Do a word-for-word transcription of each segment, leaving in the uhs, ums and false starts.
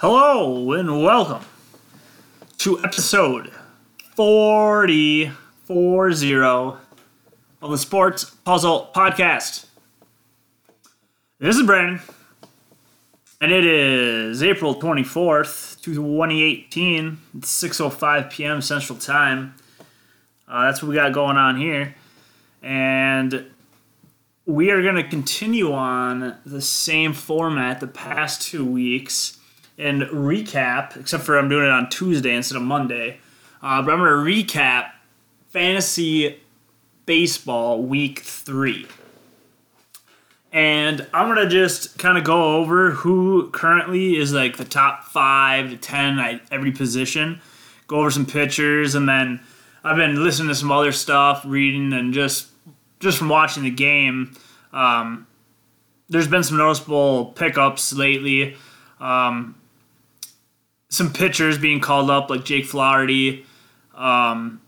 Hello and welcome to episode forty-four zero of the Sports Puzzle Podcast. This is Brandon, and it is April twenty-fourth, twenty eighteen. It's six oh five p.m. Central Time. Uh, that's what we got going on here. And we are going to continue on the same format the past two weeks. And recap, except for I'm doing it on Tuesday instead of Monday. Uh, but I'm going to recap Fantasy Baseball Week three. And I'm going to just kind of go over who currently is like the top five to ten at every position. Go over some pitchers, and then I've been listening to some other stuff, reading, and just, just from watching the game. Um, there's been some noticeable pickups lately. Um... Some pitchers being called up, like Jake Flaherty, um,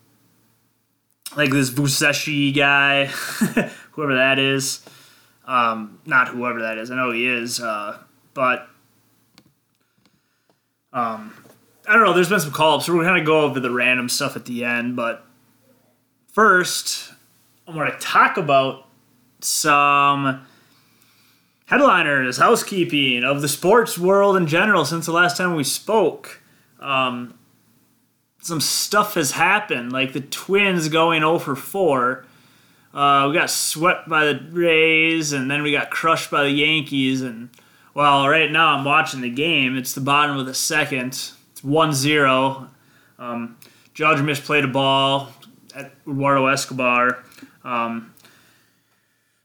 like this Buseshi guy, whoever that is. Um, not whoever that is. I know he is. Uh, but um, I don't know. There's been some call-ups. So we're going to go over the random stuff at the end. But first, I'm going to talk about some headliners, housekeeping of the sports world in general since the last time we spoke. Um, some stuff has happened, like the Twins going oh for four. Uh, we got swept by the Rays, and then we got crushed by the Yankees. And, well, right now I'm watching the game. It's the bottom of the second. It's one zero. Um, Judge misplayed a ball at Eduardo Escobar. Um,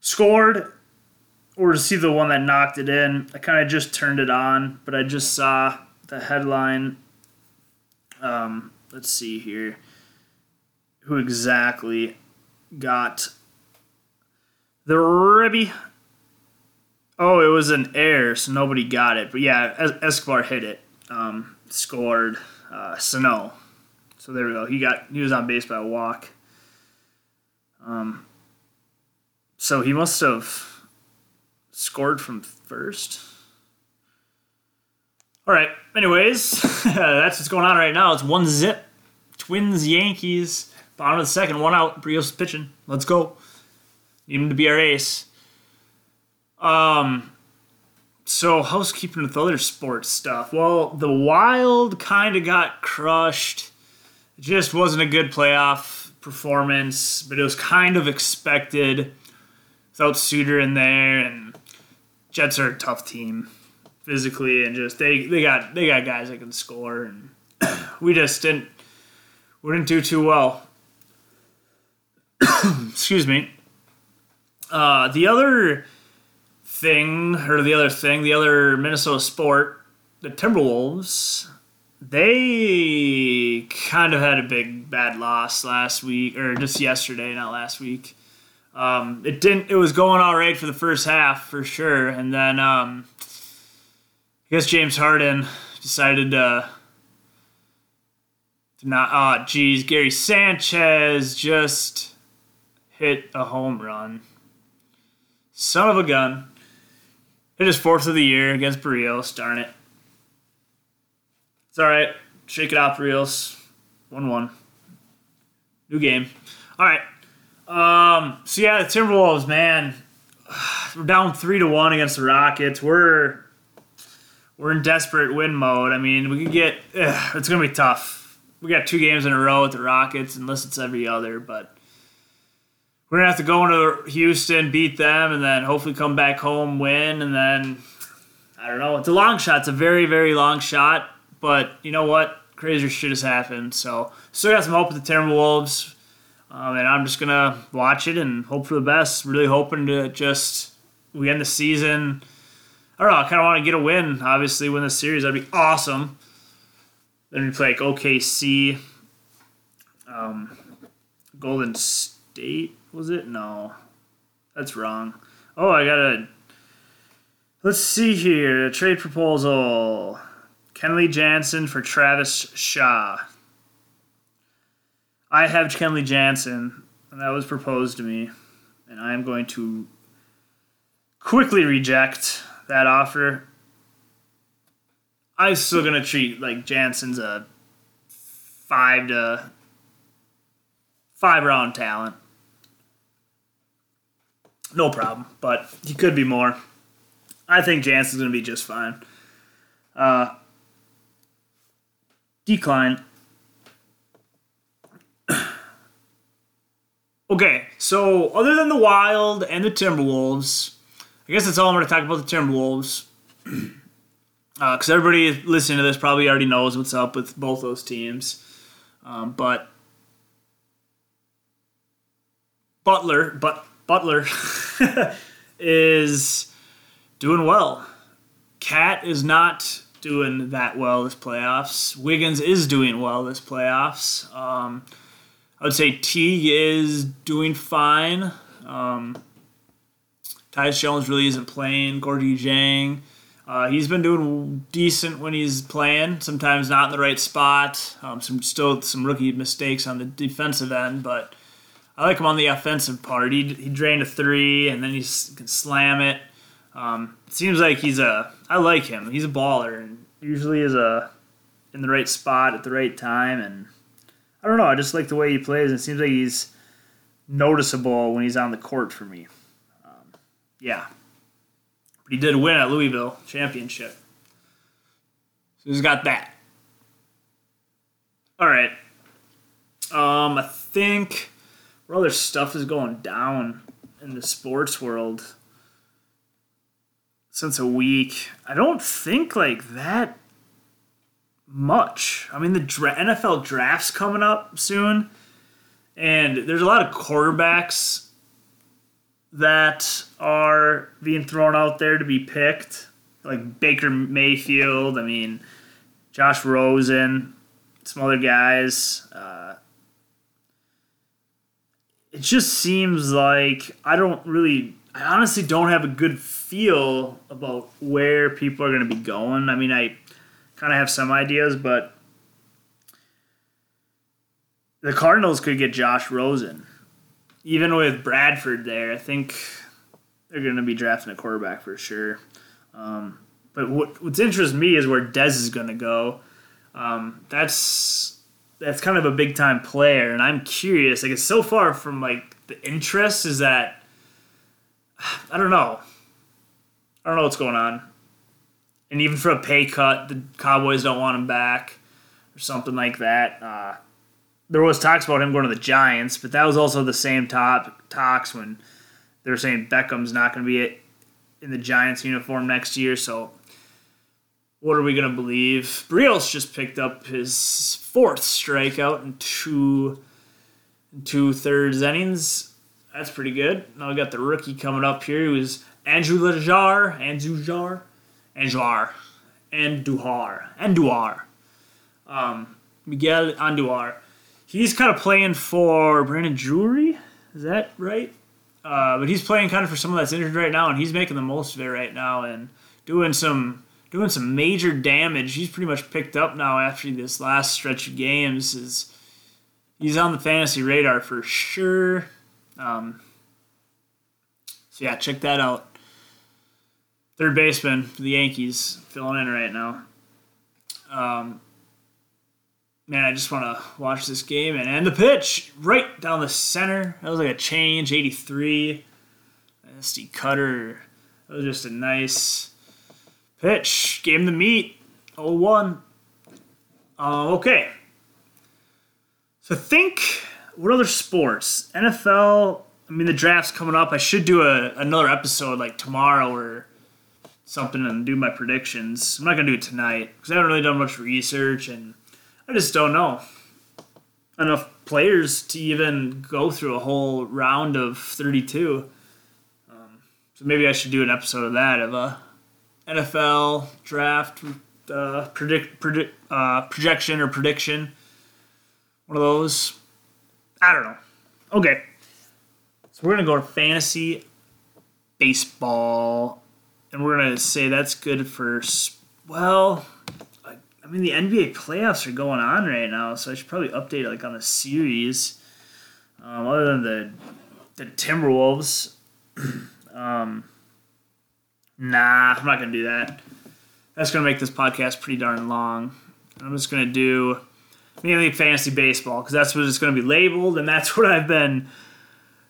scored... Or to see the one that knocked it in. I kind of just turned it on, but I just saw the headline. Um, let's see here. Who exactly got the ribby? Oh, it was an error, so nobody got it. But yeah, es- Escobar hit it. Um, scored uh, Sano. So there we go. He got he was on base by a walk. Um, so he must have scored from first. All right. Anyways, that's what's going on right now. It's one zip. Twins, Yankees. Bottom of the second. One out. Barrios pitching. Let's go. Need him to be our ace. Um. So housekeeping with other sports stuff. Well, the Wild kind of got crushed. It just wasn't a good playoff performance, but it was kind of expected. Without Suter in there, and Jets are a tough team physically, and just they, they got they got guys that can score, and we just didn't we didn't do too well. Excuse me. Uh, the other thing, or the other thing, the other Minnesota sport, the Timberwolves, they kind of had a big bad loss last week, or just yesterday, not last week. Um, it didn't. It was going all right for the first half, for sure. And then um, I guess James Harden decided uh, to not... Oh, geez. Gary Sanchez just hit a home run. Son of a gun. Hit his fourth of the year against Barrios. Darn it. It's all right. Shake it off, Barrios. one one. New game. All right. Um, so yeah, the Timberwolves, man, we're down three to one against the Rockets. We're, we're in desperate win mode. I mean, we could get, ugh, it's going to be tough. We got two games in a row with the Rockets, unless it's every other, but we're going to have to go into Houston, beat them, and then hopefully come back home, win. And then, I don't know, it's a long shot. It's a very, very long shot, but you know what? Crazier shit has happened. So still got some hope with the Timberwolves. Um, and I'm just going to watch it and hope for the best. Really hoping to just, we end the season. I don't know, I kind of want to get a win, obviously, win the series. That'd be awesome. Then we play like O K C. Um, Golden State, was it? No, that's wrong. Oh, I got a, let's see here, a trade proposal. Kenley Jansen for Travis Shaw. I have Kenley Jansen, and that was proposed to me, and I am going to quickly reject that offer. I'm still going to treat, like, Jansen's a five to five round talent. No problem, but he could be more. I think Jansen's going to be just fine. Uh, decline. Okay, so other than the Wild and the Timberwolves, I guess that's all I'm going to talk about the Timberwolves. Because uh, everybody listening to this probably already knows what's up with both those teams. Um, but Butler, but Butler is doing well. Cat is not doing that well this playoffs. Wiggins is doing well this playoffs. Um... I would say Teague is doing fine. Um, Tyus Jones really isn't playing. Gorgie Jang, uh, he's been doing decent when he's playing. Sometimes not in the right spot. Um, some still some rookie mistakes on the defensive end, but I like him on the offensive part. He he drained a three and then he can slam it. Um, it seems like he's a. I like him. He's a baller and usually is a in the right spot at the right time and. I don't know. I just like the way he plays. It seems like he's noticeable when he's on the court for me. Um, yeah. But he did win at Louisville championship. So he's got that. All right. Um, I think what other stuff is going down in the sports world since a week? I don't think like that. Much. I mean, the dra- N F L draft's coming up soon, and there's a lot of quarterbacks that are being thrown out there to be picked, like Baker Mayfield, I mean, Josh Rosen, some other guys. Uh, it just seems like I don't really... I honestly don't have a good feel about where people are going to be going. I mean, I... kind of have some ideas, but the Cardinals could get Josh Rosen. Even with Bradford there, I think they're going to be drafting a quarterback for sure. Um, but what what's interests me is where Dez is going to go. Um, that's that's kind of a big time player, and I'm curious. Like it's so far from like the interest is that I don't know. I don't know what's going on. And even for a pay cut, the Cowboys don't want him back or something like that. Uh, there was talks about him going to the Giants, but that was also the same top talks when they were saying Beckham's not going to be in the Giants uniform next year. So what are we going to believe? Barrios just picked up his fourth strikeout in two, two-thirds innings. That's pretty good. Now we got the rookie coming up here who is Andrew Lajar. Andrew Jar. Andujar, Andujar, Andujar, um, Miguel Andujar. He's kind of playing for Brandon Drury, is that right? Uh, but he's playing kind of for someone that's injured right now, and he's making the most of it right now and doing some doing some major damage. He's pretty much picked up now after this last stretch of games. Is he's on the fantasy radar for sure. Um, so yeah, check that out. Third baseman for the Yankees, filling in right now. Um, man, I just want to watch this game. And, and the pitch right down the center. That was like a change, eighty-three. S D cutter. That was just a nice pitch. Gave him the meat, oh one. Uh, okay. So think, what other sports? N F L, I mean, the draft's coming up. I should do a another episode like tomorrow or... something and do my predictions. I'm not going to do it tonight because I haven't really done much research and I just don't know enough players to even go through a whole round of thirty-two. Um, so maybe I should do an episode of that, of a N F L draft uh, predict, predict uh, projection or prediction. One of those. I don't know. Okay. So we're going to go to fantasy baseball. And we're going to say that's good for, well, I, I mean, the N B A playoffs are going on right now, so I should probably update it like on the series. Um, other than the the Timberwolves. um, nah, I'm not going to do that. that's going to make this podcast pretty darn long. I'm just going to do mainly fantasy baseball because that's what it's going to be labeled, and that's what I've been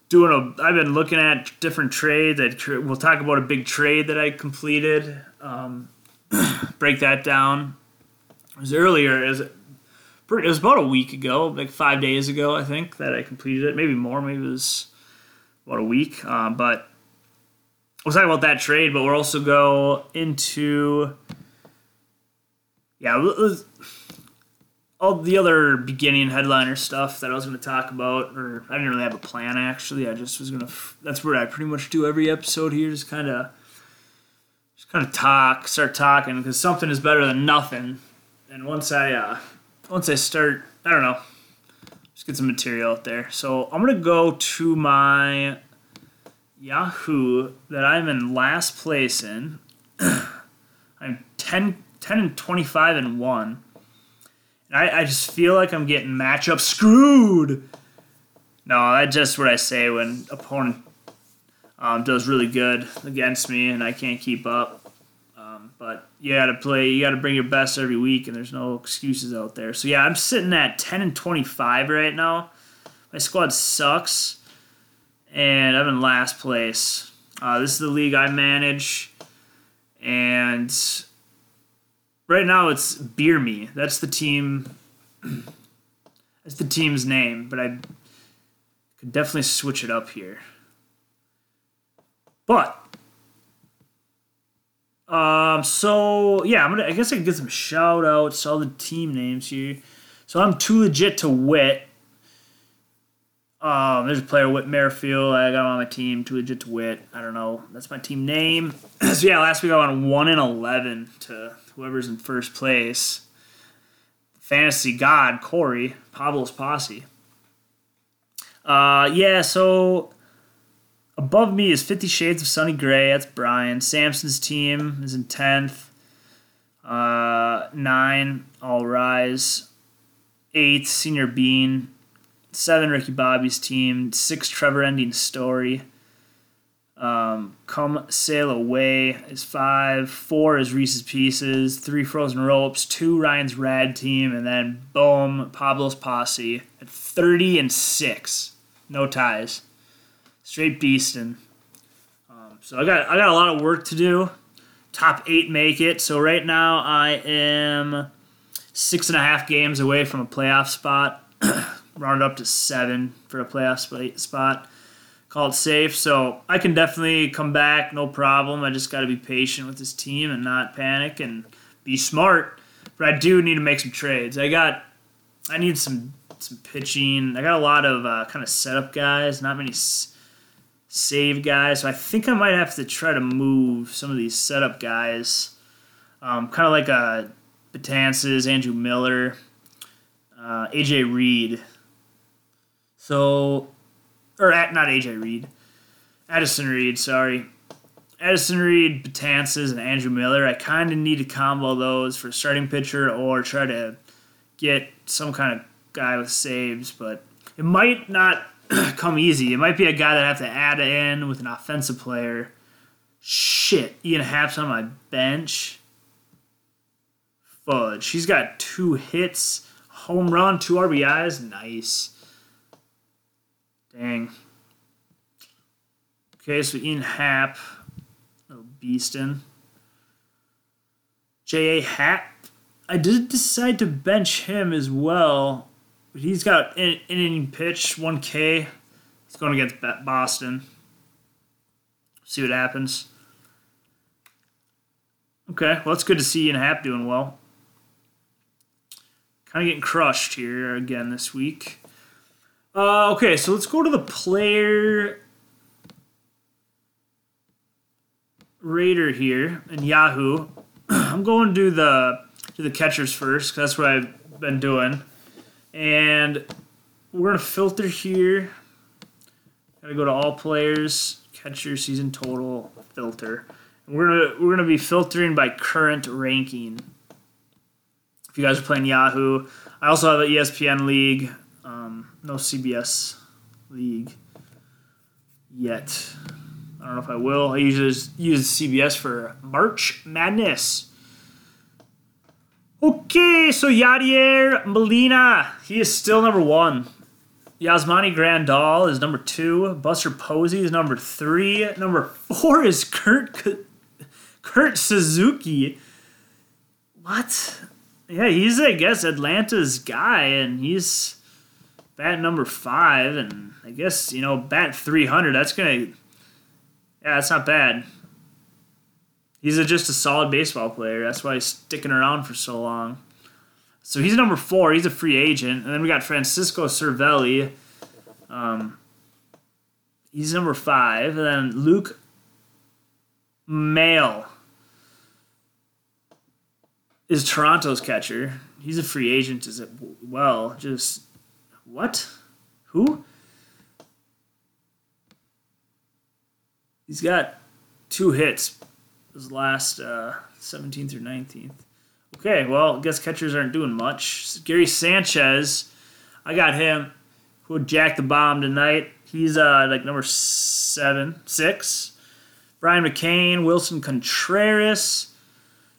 doing. A, I've been looking at different trades. That we'll talk about a big trade that I completed. Um, break that down. It was earlier. It was, it was about a week ago, like five days ago, I think, that I completed it. Maybe more. Maybe it was about a week. Uh, but we'll talk about that trade, but we'll also go into... Yeah, all the other beginning headliner stuff that I was going to talk about, or I didn't really have a plan, actually. I just was going to... That's what I pretty much do every episode here, just kind of just kind of talk, start talking, because something is better than nothing. And once I uh, once I start, I don't know, just get some material out there. So I'm going to go to my Yahoo that I'm in last place in. I'm ten... ten and twenty-five and one. And I, I just feel like I'm getting matchup screwed. No, that's just what I say when opponent um, does really good against me and I can't keep up. Um, but you got to play, you got to bring your best every week, and there's no excuses out there. So yeah, I'm sitting at ten and twenty-five right now. My squad sucks, and I'm in last place. Uh, this is the league I manage, and right now it's Beer Me. That's the team. That's the team's name, but I could definitely switch it up here. But um, so yeah, I'm gonna. I guess I can get some shout outs. All the team names here. So I'm Too Legit to Wit. Um, there's a player, Whit Merrifield. I got him on my team. Too Legit to Wit. I don't know. That's my team name. So yeah, last week I went one and eleven to whoever's in first place. Fantasy God, Corey, Pablo's Posse. Uh, yeah, so above me is Fifty Shades of Sunny Gray. That's Brian. Samson's team is in tenth. Uh, nine, All Rise. eighth, Senior Bean. seven, Ricky Bobby's team. six, Trevor Ending Story. Um, Come Sail Away is five. four is Reese's Pieces. three, Frozen Ropes. two, Ryan's Rad team. And then, boom, Pablo's Posse at thirty and six. No ties. Straight beastin'. Um, so I got I got a lot of work to do. Top eight make it. So right now I am six and a half games away from a playoff spot. Round up to seven for a playoff spot. Call it safe. So I can definitely come back, no problem. I just got to be patient with this team and not panic and be smart. But I do need to make some trades. I got, I need some some pitching. I got a lot of uh, kind of setup guys, not many s- save guys. So I think I might have to try to move some of these setup guys. Um, kind of like uh, Betances, Andrew Miller, uh, A J Reed. So, or at, not A J Reed, Addison Reed, sorry. Addison Reed, Betances, and Andrew Miller. I kind of need to combo those for starting pitcher or try to get some kind of guy with saves, but it might not come easy. It might be a guy that I have to add in with an offensive player. Shit, Ian Happ's on my bench. Fudge. He's got two hits, home run, two R B Is. Nice. Dang. Okay, so Ian Happ. Little beastin'. J A Happ. I did decide to bench him as well. But he's got an inning pitch, one K. It's going against Boston. See what happens. Okay, well, it's good to see Ian Happ doing well. Kind of getting crushed here again this week. Uh, okay, so let's go to the player rater here in Yahoo. I'm going to do the do the catchers first because that's what I've been doing. And we're going to filter here. Got to go to all players, catcher season total, filter. And we're going to we're going to be filtering by current ranking. If you guys are playing Yahoo, I also have an E S P N league. Um, no C B S league yet. I don't know if I will. I usually just use C B S for March Madness. Okay, so Yadier Molina, he is still number one. Yasmani Grandal is number two. Buster Posey is number three. Number four is Kurt Kurt Suzuki. What? Yeah, he's, I guess, Atlanta's guy, and he's bat number five, and I guess, you know, bat three hundred, that's going to... Yeah, that's not bad. He's a, just a solid baseball player. That's why he's sticking around for so long. So he's number four. He's a free agent. And then we got Francisco Cervelli. Um, he's number five. And then Luke Mail is Toronto's catcher. He's a free agent as well. Just, what? Who? He's got two hits. His last uh, seventeenth or nineteenth. Okay, well, I guess catchers aren't doing much. Gary Sanchez, I got him, who jacked the bomb tonight. He's uh, like number seven, six. Brian McCain, Wilson Contreras,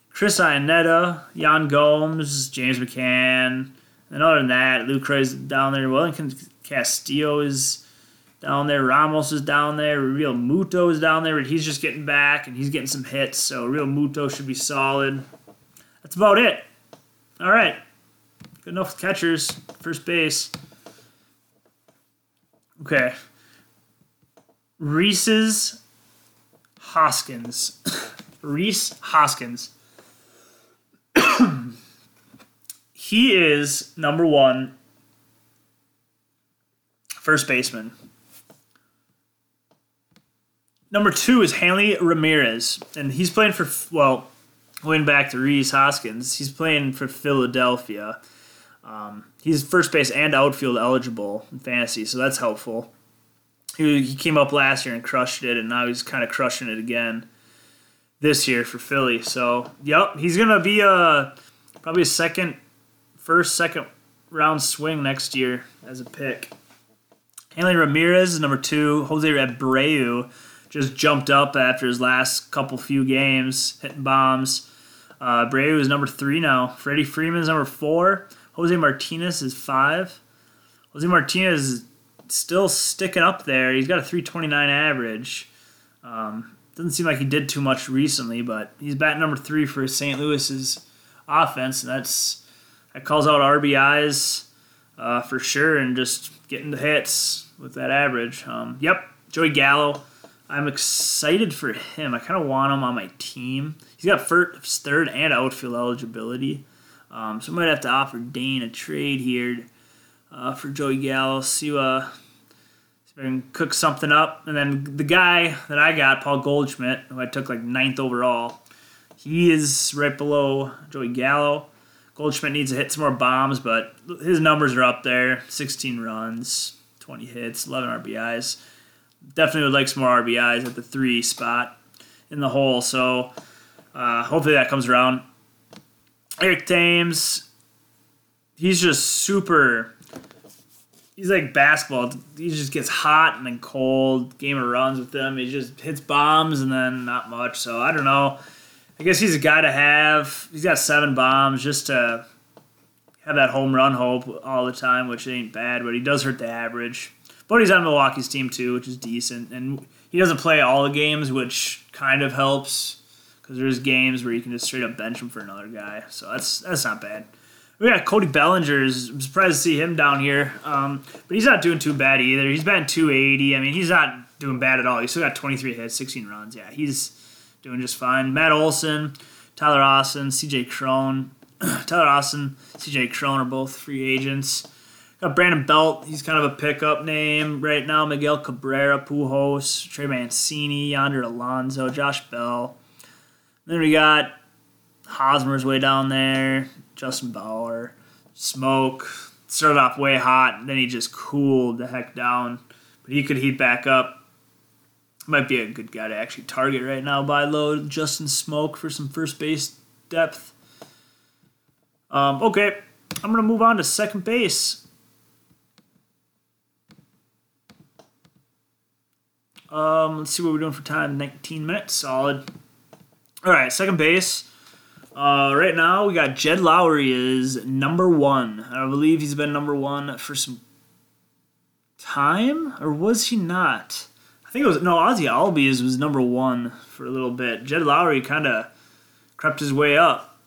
Chris Iannetta, Yan Gomes, James McCann. And other than that, Lucroy's down there. Wellington Castillo is down there. Ramos is down there. Realmuto is down there. But he's just getting back, and he's getting some hits. So Realmuto should be solid. That's about it. All right. Good enough with catchers. First base. Okay. Rhys Hoskins. Rhys Hoskins. He is number one first baseman. Number two is Hanley Ramirez. And he's playing for, well... Going back to Rhys Hoskins, he's playing for Philadelphia. Um, he's first base and outfield eligible in fantasy, so that's helpful. He, he came up last year and crushed it, and now he's kind of crushing it again this year for Philly. So, yep, he's going to be a, probably a second, first, second round swing next year as a pick. Hanley Ramirez is number two. Jose Abreu just jumped up after his last couple few games, hitting bombs. Uh, Abreu is number three now. Freddie Freeman is number four. Jose Martinez is five. Jose Martinez is still sticking up there. He's got a three twenty-nine average. Um, doesn't seem like he did too much recently, but he's batting number three for Saint Louis's offense, and that's that calls out R B Is uh, for sure, and just getting the hits with that average. Um, yep, Joey Gallo. I'm excited for him. I kind of want him on my team. He's got first, third, and outfield eligibility. Um, so I might have to offer Dane a trade here uh, for Joey Gallo. See, uh, see if I can cook something up. And then the guy that I got, Paul Goldschmidt, who I took like ninth overall, he is right below Joey Gallo. Goldschmidt needs to hit some more bombs, but his numbers are up there. sixteen runs, twenty hits, eleven R B Is. Definitely would like some more R B Is at the three spot in the hole. So uh, hopefully that comes around. Eric Thames, he's just super. He's like basketball. He just gets hot and then cold. Game of runs with him. He just hits bombs and then not much. So I don't know. I guess he's a guy to have. He's got seven bombs just to have that home run hope all the time, which ain't bad, but he does hurt the average. But he's on Milwaukee's team, too, which is decent. And he doesn't play all the games, which kind of helps because there's games where you can just straight up bench him for another guy. So that's that's not bad. We got Cody Bellinger. I'm surprised to see him down here. Um, but he's not doing too bad either. He's batting two eighty. I mean, he's not doing bad at all. He's still got twenty-three hits, sixteen runs. Yeah, he's doing just fine. Matt Olson, Tyler Austin, C J. Krohn. Tyler Austin, C J. Krohn are both free agents. Got Brandon Belt. He's kind of a pickup name right now. Miguel Cabrera, Pujols, Trey Mancini, Yonder Alonso, Josh Bell. And then we got Hosmer's way down there, Justin Bauer, Smoke. Started off way hot, and then he just cooled the heck down. But he could heat back up. Might be a good guy to actually target right now. Buy low Justin Smoke for some first base depth. Um, okay, I'm going to move on to second base. Um, let's see what we're doing for time. nineteen minutes. Solid. All right, second base. Uh, right now, we got Jed Lowrie is number one. I believe he's been number one for some time, or was he not? I think it was, no, Ozzie Albies was number one for a little bit. Jed Lowrie kind of crept his way up,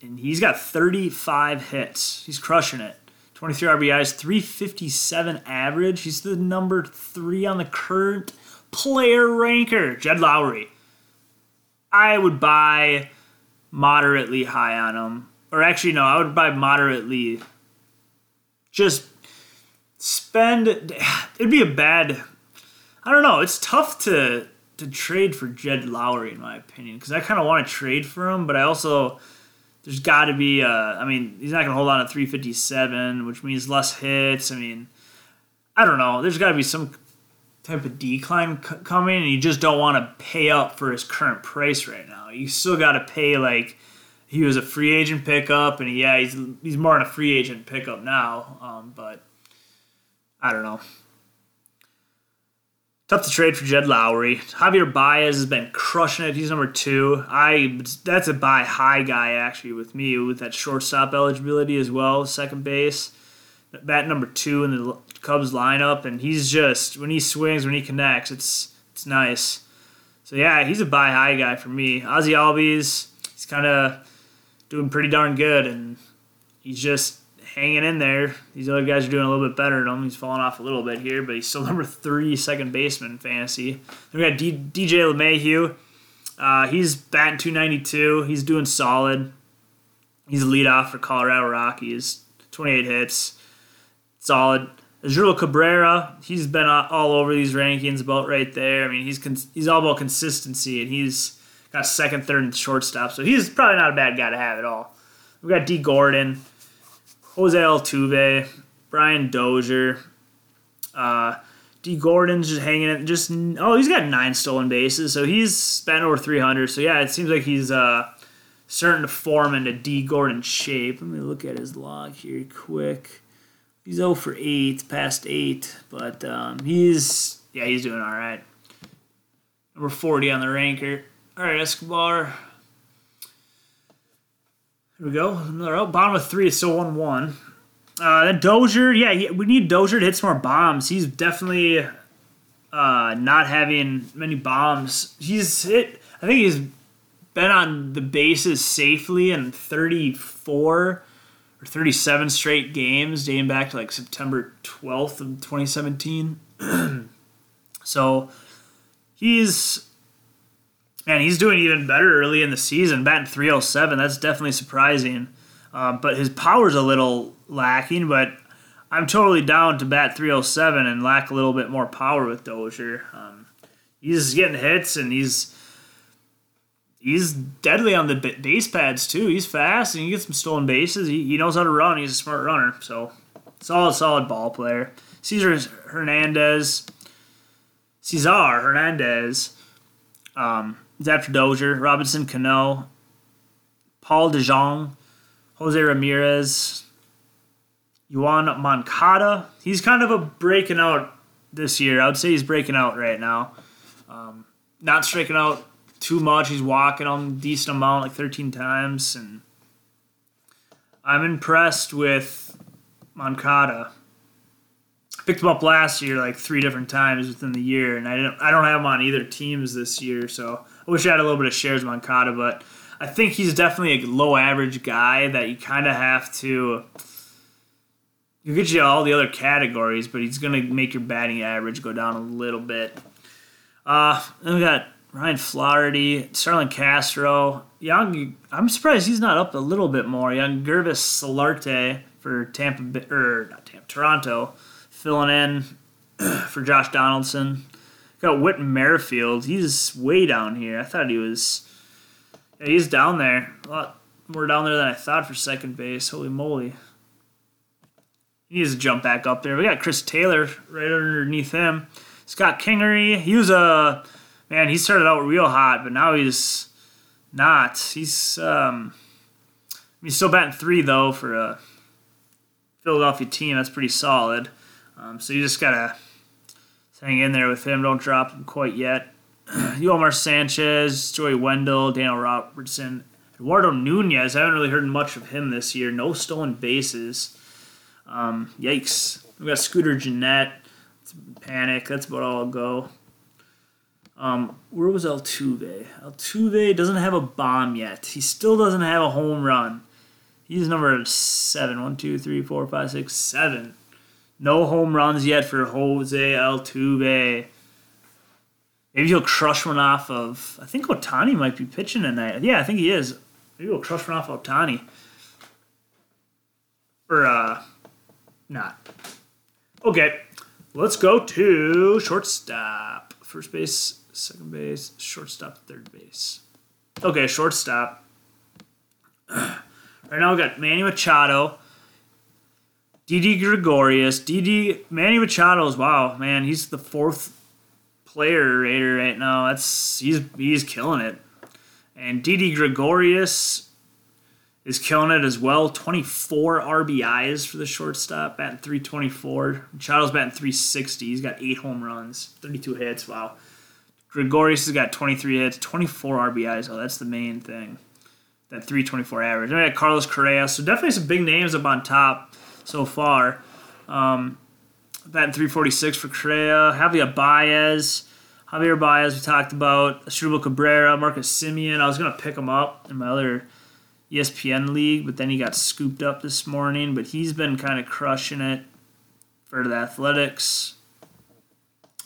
and he's got thirty-five hits. He's crushing it. twenty-three R B Is, three fifty-seven average. He's the number three on the current player ranker, Jed Lowrie. I would buy moderately high on him. Or actually, no, I would buy moderately. Just spend. It'd be a bad. I don't know. It's tough to to trade for Jed Lowrie, in my opinion, because I kind of want to trade for him, but I also, there's got to be a, I mean, he's not going to hold on to three fifty-seven, which means less hits. I mean, I don't know. There's got to be some type of decline c- coming, and you just don't want to pay up for his current price right now. You still got to pay, like, he was a free agent pickup, and yeah, he's he's more than a free agent pickup now, um, but I don't know. Tough to trade for Jed Lowrie. Javier Baez has been crushing it. He's number two. I That's a buy high guy, actually, with me, with that shortstop eligibility as well, second base. Bat number two in the Cubs lineup, and he's just, when he swings, when he connects, it's it's nice. So, yeah, he's a buy high guy for me. Ozzie Albies, he's kind of doing pretty darn good, and he's just hanging in there. These other guys are doing a little bit better than him. He's falling off a little bit here, but he's still number three second baseman in fantasy. Then we got D- DJ LeMahieu. Uh, he's batting two ninety-two. He's doing solid. He's a leadoff for Colorado Rockies. twenty-eight hits. Solid. Azuril Cabrera, he's been all over these rankings, about right there. I mean, he's cons- he's all about consistency, and he's got second, third, and shortstop, so he's probably not a bad guy to have at all. We got D. Gordon, Jose Altuve, Brian Dozier, uh, D. Gordon's just hanging in. Just oh, he's got nine stolen bases, so he's spent over three hundred. So yeah, it seems like he's uh, starting to form into D. Gordon shape. Let me look at his log here quick. He's oh for eight, past eight, but um, he's, yeah, he's doing all right. Number forty on the ranker. All right, Escobar. Here we go. Another out. Bottom of three, it's still one one. Uh, then Dozier, yeah, he, we need Dozier to hit some more bombs. He's definitely uh, not having many bombs. He's hit, I think he's been on the bases safely in thirty-four thirty-seven straight games dating back to like September twelfth of twenty seventeen. So he's, man, he's doing even better early in the season, batting three oh seven. That's definitely surprising. Uh, but his power's a little lacking, but I'm totally down to bat three oh seven and lack a little bit more power with Dozier. Um, he's getting hits, and he's, He's deadly on the base pads, too. He's fast, and he gets some stolen bases. He, he knows how to run. He's a smart runner. So, solid, solid ball player. Cesar Hernandez. Cesar Hernandez. Um, he's after Dozier. Robinson Cano. Paul DeJong. Jose Ramirez. Juan Moncada. He's kind of a breaking out this year. I would say he's breaking out right now. Um, not striking out too much. He's walking on a decent amount, like thirteen times, and I'm impressed with Moncada. Picked him up last year like three different times within the year, and I didn't. I don't have him on either teams this year, so I wish I had a little bit of shares Moncada, but I think he's definitely a low average guy that you kind of have to. He'll get you all the other categories, but he's gonna make your batting average go down a little bit. Uh, then we got Ryan Flaherty, Starlin Castro, Young. I'm surprised he's not up a little bit more. Young Gervis Salarte for Tampa, or not Tampa, Toronto, filling in for Josh Donaldson. Got Whit Merrifield. He's way down here. I thought he was. Yeah, he's down there. A lot more down there than I thought for second base. Holy moly. He needs to jump back up there. We got Chris Taylor right underneath him. Scott Kingery. He was a. Man, he started out real hot, but now he's not. He's um, he's still batting three, though, for a Philadelphia team. That's pretty solid. Um, so you just got to hang in there with him. Don't drop him quite yet. Yomar Sanchez, Joey Wendell, Daniel Robertson, Eduardo Nunez, I haven't really heard much of him this year. No stolen bases. Um, yikes. We got Scooter Gennett. Panic. That's about all I'll go. Um, where was Altuve? Altuve doesn't have a bomb yet. He still doesn't have a home run. He's number seven. One, two, three, four, five, six, seven. No home runs yet for Jose Altuve. Maybe he'll crush one off of... I think Ohtani might be pitching tonight. Yeah, I think he is. Maybe he'll crush one off Ohtani. Or, uh... not. Okay. Let's go to shortstop. First base, second base, shortstop, third base. Okay, shortstop. Right now we got Manny Machado, Didi Gregorius. Didi Manny Machado's, wow, man, he's the fourth player Raider right now. That's he's he's killing it. And Didi Gregorius is killing it as well. twenty-four R B Is for the shortstop, batting three twenty-four. Machado's batting three sixty. He's got eight home runs, thirty-two hits. Wow. Gregorius has got twenty-three hits, twenty-four R B Is. Oh, that's the main thing. That three twenty-four average. And we got Carlos Correa. So definitely some big names up on top so far. Um, batting three forty-six for Correa. Javier Baez. Javier Baez we talked about. Asdrubal Cabrera. Marcus Semien. I was going to pick him up in my other E S P N league, but then he got scooped up this morning, but he's been kind of crushing it for the Athletics.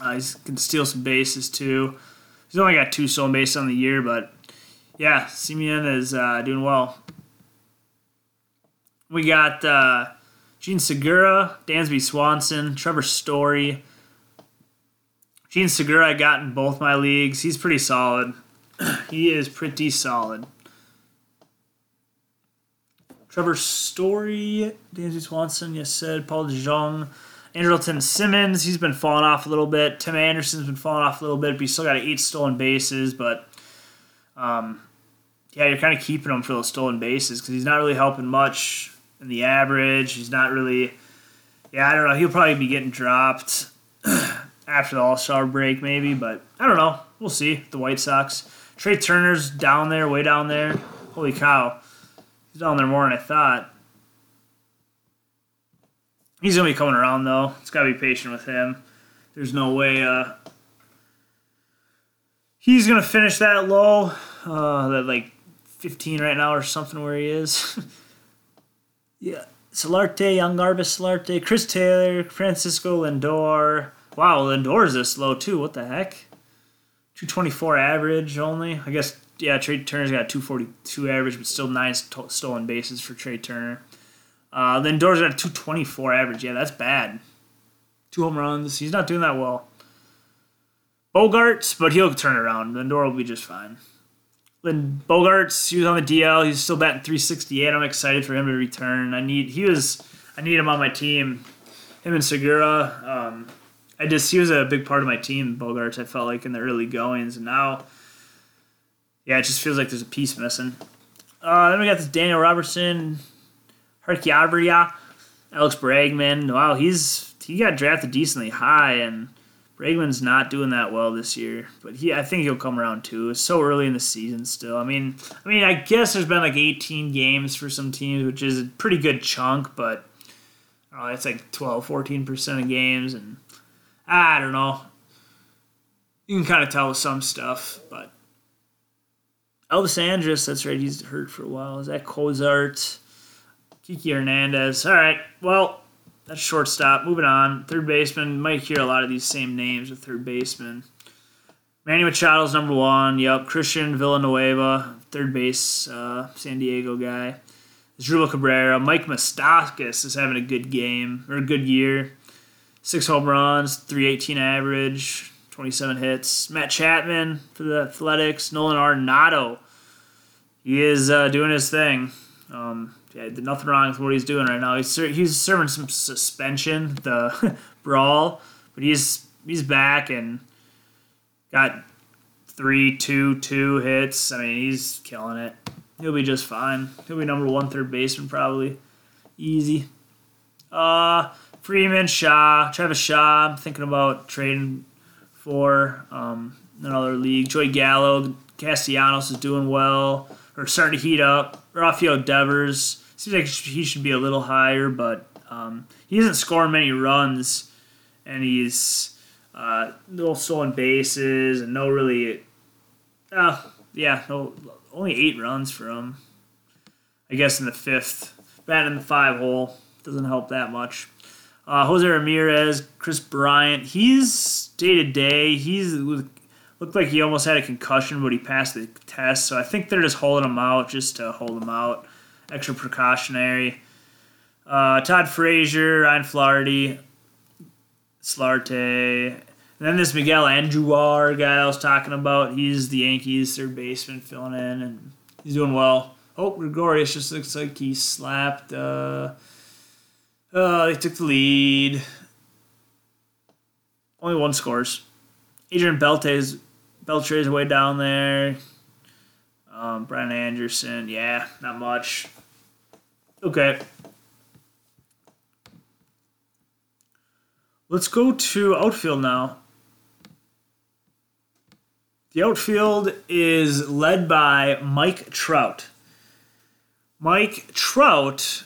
Uh, he can steal some bases, too. He's only got two stolen bases on the year, but, yeah, Semien is uh, doing well. We got uh, Gene Segura, Dansby Swanson, Trevor Story. Gene Segura I got in both my leagues. He's pretty solid. He is pretty solid. Trevor Story, Dansby Swanson, yes said, Paul DeJong, Andrelton Simmons, he's been falling off a little bit. Tim Anderson's been falling off a little bit, but he's still got eight stolen bases. But, um, yeah, you're kind of keeping him for those stolen bases because he's not really helping much in the average. He's not really, yeah, I don't know. He'll probably be getting dropped after the All-Star break maybe, but I don't know. We'll see. The White Sox. Trey Turner's down there, way down there. Holy cow. Down there more than I thought. He's going to be coming around, though. It's got to be patient with him. There's no way uh, he's going to finish that low, uh, that like fifteen right now or something where he is. Yeah. Solarte, Yangarvis Solarte, Chris Taylor, Francisco Lindor. Wow, Lindor's this low, too. What the heck? two twenty-four average only. I guess... Yeah, Trey Turner's got a two forty-two average, but still nine st- stolen bases for Trey Turner. Uh, Lindor's got a two twenty-four average. Yeah, that's bad. Two home runs. He's not doing that well. Bogarts, but he'll turn around. Lindor will be just fine. Lind- Bogarts, he was on the D L. He's still batting three sixty-eight. I'm excited for him to return. I need he was. I need him on my team. Him and Segura. Um, I just he was a big part of my team. Bogarts, I felt like in the early goings, and now. Yeah, it just feels like there's a piece missing. Uh, then we got this Daniel Robertson, Herkiavria, Alex Bregman. Wow, he's he got drafted decently high, and Bregman's not doing that well this year. But he, I think he'll come around too. It's so early in the season still. I mean, I mean, I guess there's been like eighteen games for some teams, which is a pretty good chunk. But I don't know, it's like twelve, fourteen percent of games, and I don't know. You can kind of tell with some stuff, but. Elvis Andrus, that's right, he's hurt for a while. Is that Cozart? Kiki Hernandez. All right, well, that's shortstop. Moving on. Third baseman. Might hear a lot of these same names with third baseman. Manny Machado's number one. Yep, Christian Villanueva, third base uh, San Diego guy. Asdrubal Cabrera. Mike Moustakas is having a good game, or a good year. Six home runs, three eighteen average. twenty-seven hits. Matt Chapman for the Athletics. Nolan Arenado. He is uh, doing his thing. Um, yeah, did nothing wrong with what he's doing right now. He's ser- he's serving some suspension, the brawl, but he's he's back and got three, two, two hits. I mean, he's killing it. He'll be just fine. He'll be number one third baseman probably. Easy. Uh, Freeman, Shaw, Travis Shaw. I'm thinking about trading or um, another league. Joey Gallo, Castellanos is doing well. are starting to heat up. Rafael Devers seems like he should be a little higher, but um, he isn't scoring many runs, and he's uh, no stolen bases and no really. Uh, yeah, no, only eight runs for him. I guess in the fifth, bat in the five hole doesn't help that much. Uh, Jose Ramirez, Chris Bryant, he's day-to-day. He's looked like he almost had a concussion, but he passed the test. So I think they're just holding him out just to hold him out. Extra precautionary. Uh, Todd Frazier, Ryan Flaherty, Slarte. And then this Miguel Andujar guy I was talking about. He's the Yankees third baseman filling in, and he's doing well. Oh, Gregorius just looks like he slapped... Uh, Uh, they took the lead. Only one scores. Adrian Beltre's Beltre's way down there. Um, Brian Anderson, yeah, not much. Okay. Let's go to outfield now. The outfield is led by Mike Trout. Mike Trout...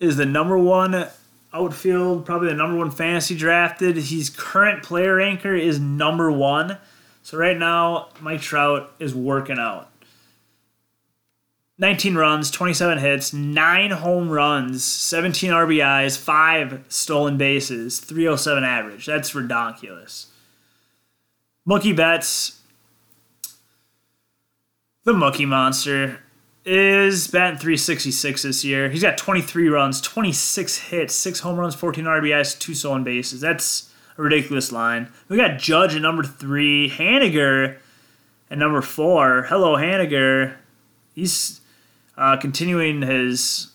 is the number one outfield, probably the number one fantasy drafted. His current player ranker is number one. So right now, Mike Trout is working out. nineteen runs, twenty-seven hits, nine home runs, seventeen R B Is, five stolen bases, three oh seven average. That's ridiculous. Mookie Betts, the Mookie Monster, is batting three sixty-six this year. He's got twenty-three runs, twenty-six hits, six home runs, fourteen R B Is, two stolen bases. That's a ridiculous line. We got Judge at number three, Haniger at number four. Hello, Haniger. He's uh, continuing his...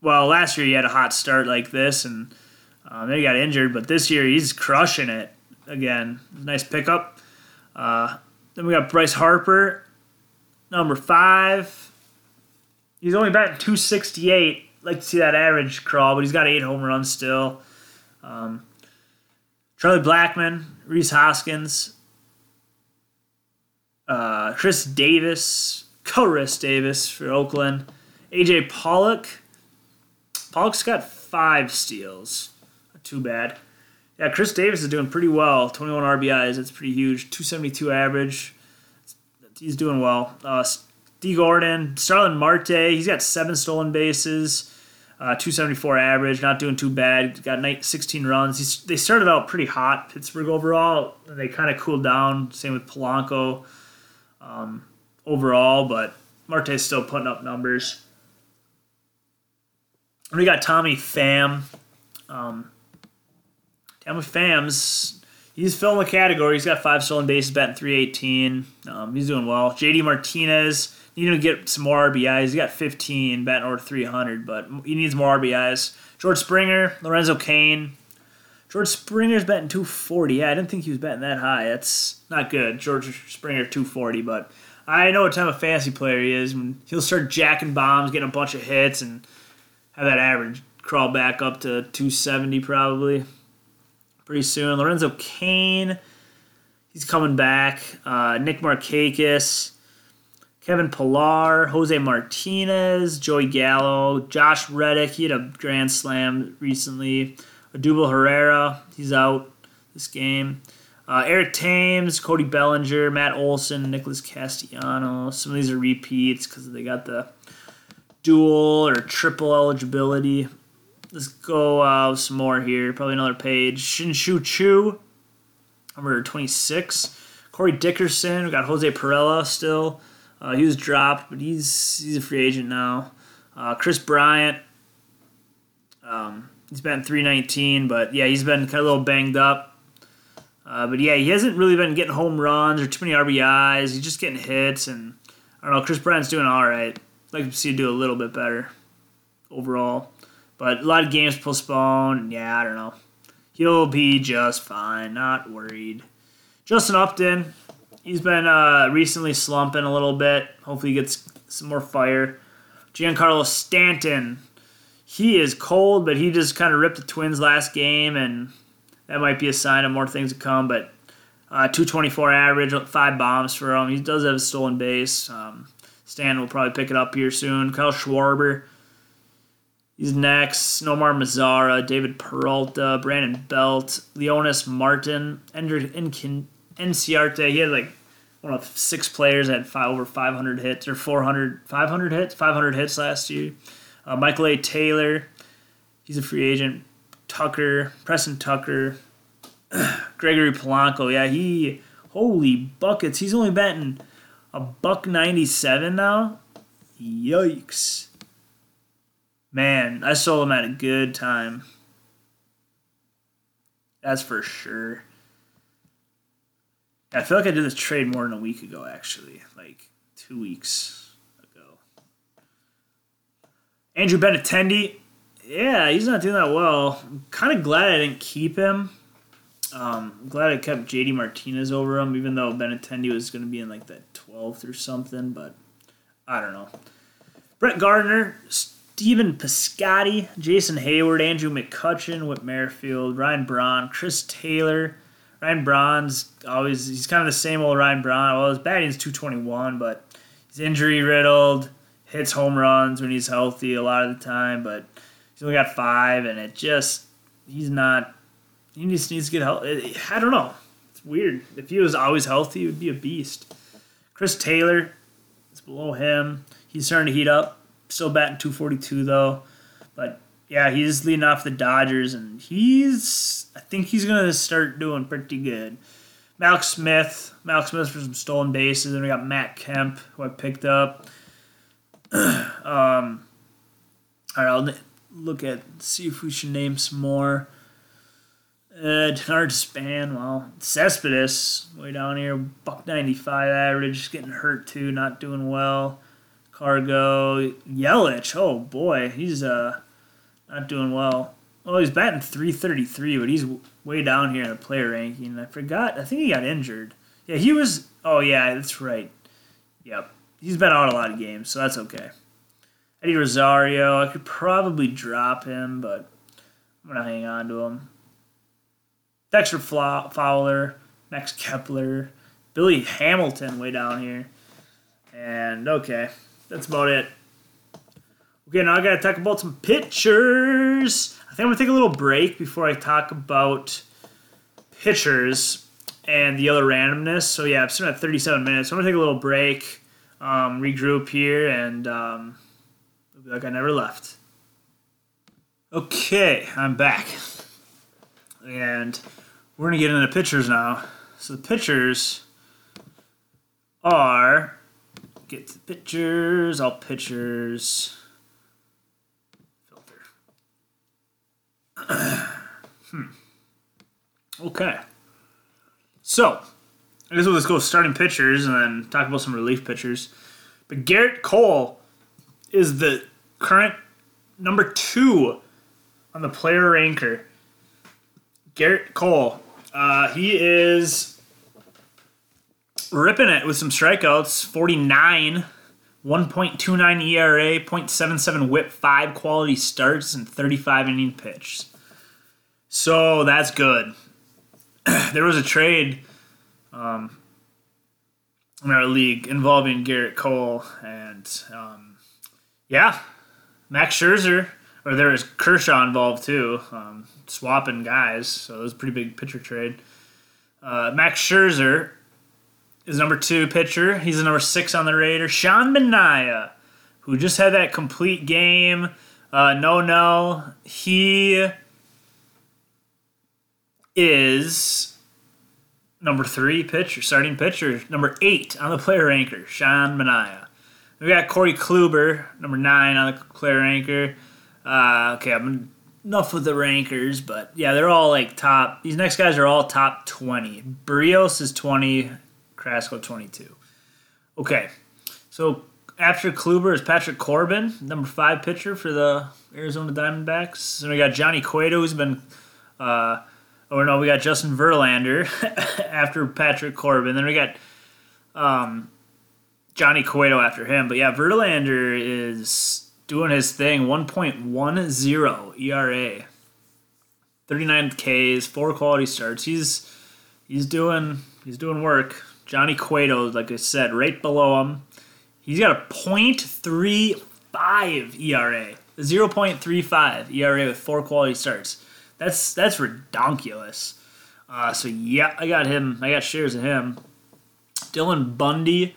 Well, last year he had a hot start like this, and um, then he got injured, but this year he's crushing it again. Nice pickup. Uh, then we got Bryce Harper, number five. He's only batting two sixty-eight. Like to see that average crawl, but he's got eight home runs still. Um, Charlie Blackmon, Rhys Hoskins, uh, Chris Davis, Chris Davis for Oakland, A J Pollock. Pollock's got five steals. Not too bad. Yeah, Chris Davis is doing pretty well. twenty-one R B Is, that's pretty huge. two seventy-two average. He's doing well. Uh, D. Gordon, Starlin Marte, he's got seven stolen bases, uh, two seventy-four average, not doing too bad. He's got sixteen runs. He's, they started out pretty hot, Pittsburgh overall, and they kind of cooled down. Same with Polanco um, overall, but Marte's still putting up numbers. And we got Tommy Pham. Um, Tommy Pham's... He's filling the category. He's got five stolen bases, batting three eighteen. Um, he's doing well. J D Martinez, you need to get some more R B Is. He's got fifteen, batting over three hundred, but he needs more R B Is. George Springer, Lorenzo Cain. George Springer's batting two forty. Yeah, I didn't think he was batting that high. That's not good. George Springer, two forty, but I know what type of fantasy player he is. He'll start jacking bombs, getting a bunch of hits, and have that average crawl back up to two seventy probably. Pretty soon. Lorenzo Cain, he's coming back. Uh, Nick Markakis, Kevin Pillar, Jose Martinez, Joey Gallo, Josh Reddick. He had a grand slam recently. Odubel Herrera, he's out this game. Uh, Eric Thames, Cody Bellinger, Matt Olson, Nicholas Castellanos. Some of these are repeats because they got the dual or triple eligibility. Let's go uh, some more here. Probably another page. Shin-Shu Chu, number twenty-six. Corey Dickerson. We got Jose Perella still. Uh, he was dropped, but he's he's a free agent now. Uh, Chris Bryant. Um, he's been three nineteen, but yeah, he's been kind of a little banged up. Uh, but yeah, he hasn't really been getting home runs or too many R B Is. He's just getting hits, and I don't know. Chris Bryant's doing all right. I'd like to see him do a little bit better overall. But a lot of games postponed. Yeah, I don't know. He'll be just fine. Not worried. Justin Upton. He's been uh, recently slumping a little bit. Hopefully he gets some more fire. Giancarlo Stanton. He is cold, but he just kind of ripped the Twins last game, and that might be a sign of more things to come. But uh, two twenty-four average, five bombs for him. He does have a stolen base. Um, Stan will probably pick it up here soon. Kyle Schwarber, he's next. Nomar Mazara, David Peralta, Brandon Belt, Leonis Martin, Andrew Enciarte. He had like one of six players that had five, over five hundred hits or four hundred, five hundred hits, five hundred hits last year. Uh, Michael A. Taylor, he's a free agent. Tucker, Preston Tucker, Gregory Polanco. Yeah, he, holy buckets. He's only batting a buck ninety-seven now. Yikes. Man, I sold him at a good time. That's for sure. I feel like I did this trade more than a week ago, actually. Like, two weeks ago. Andrew Benintendi. Yeah, he's not doing that well. I'm kind of glad I didn't keep him. Um, I'm glad I kept J D Martinez over him, even though Benintendi was going to be in, like, the twelfth or something. But, I don't know. Brett Gardner, Steven Piscotty, Jason Hayward, Andrew McCutchen, Whit Merrifield, Ryan Braun, Chris Taylor. Ryan Braun's always, he's kind of the same old Ryan Braun. Well, his batting's two twenty-one, but he's injury-riddled, hits home runs when he's healthy a lot of the time, but he's only got five, and it just, he's not, he just needs to get help. I don't know. It's weird. If he was always healthy, he would be a beast. Chris Taylor is below him. He's starting to heat up. Still batting two forty-two, though, but yeah, he's leading off the Dodgers, and he's, I think he's going to start doing pretty good. Malik Smith. Malik Smith for some stolen bases. Then we got Matt Kemp, who I picked up. um, all right, I'll look at, see if we should name some more. Uh, Denard Span, well, Cespedes, way down here, buck ninety-five average, getting hurt too, not doing well. Cargo, Yelich, oh boy, he's, uh, not doing well. Oh, he's batting three thirty-three, but he's way down here in the player ranking. I forgot. I think he got injured. Yeah, he was... Oh, yeah, that's right. Yep. He's been out a lot of games, so that's okay. Eddie Rosario. I could probably drop him, but I'm going to hang on to him. Dexter Fowler. Max Kepler. Billy Hamilton way down here. And, okay, that's about it. Okay, now I got to talk about some pitchers. I think I'm going to take a little break before I talk about pitchers and the other randomness. So, yeah, I'm still at thirty-seven minutes. So I'm going to take a little break, um, regroup here, and um, it'll be like I never left. Okay, I'm back. And we're going to get into pitchers now. So the pitchers are, get to the pitchers, all pitchers. hmm. Okay. So, I guess we'll just go starting pitchers and then talk about some relief pitchers. But Garrett Cole is the current number two on the player ranker. Garrett Cole. Uh, he is ripping it with some strikeouts. forty-nine, one point two nine E R A, point seven seven whip, five quality starts, and thirty-five inning pitched. So that's good. There was a trade um, in our league involving Garrett Cole and, um, yeah, Max Scherzer, or there was Kershaw involved too, um, swapping guys. So it was a pretty big pitcher trade. Uh, Max Scherzer is number two pitcher. He's the number six on the Raider. Sean Manaea, who just had that complete game, uh, no-no. He is number three pitcher, starting pitcher, number eight on the player ranker, Sean Manaea. We got Corey Kluber, number nine on the player ranker. Uh, okay, I'm enough with the rankers, but yeah, they're all like top. These next guys are all top twenty. Barrios is twenty, Carrasco twenty-two. Okay, so after Kluber is Patrick Corbin, number five pitcher for the Arizona Diamondbacks. Then we got Johnny Cueto, who's been uh, Oh, no, we got Justin Verlander after Patrick Corbin. Then we got um, Johnny Cueto after him. But, yeah, Verlander is doing his thing, one point one zero E R A, thirty-nine Ks, four quality starts. He's he's doing he's doing work. Johnny Cueto, like I said, right below him. He's got a point three five E R A. A point three five E R A with four quality starts. That's that's redonkulous. Uh, so, yeah, I got him. I got shares of him. Dylan Bundy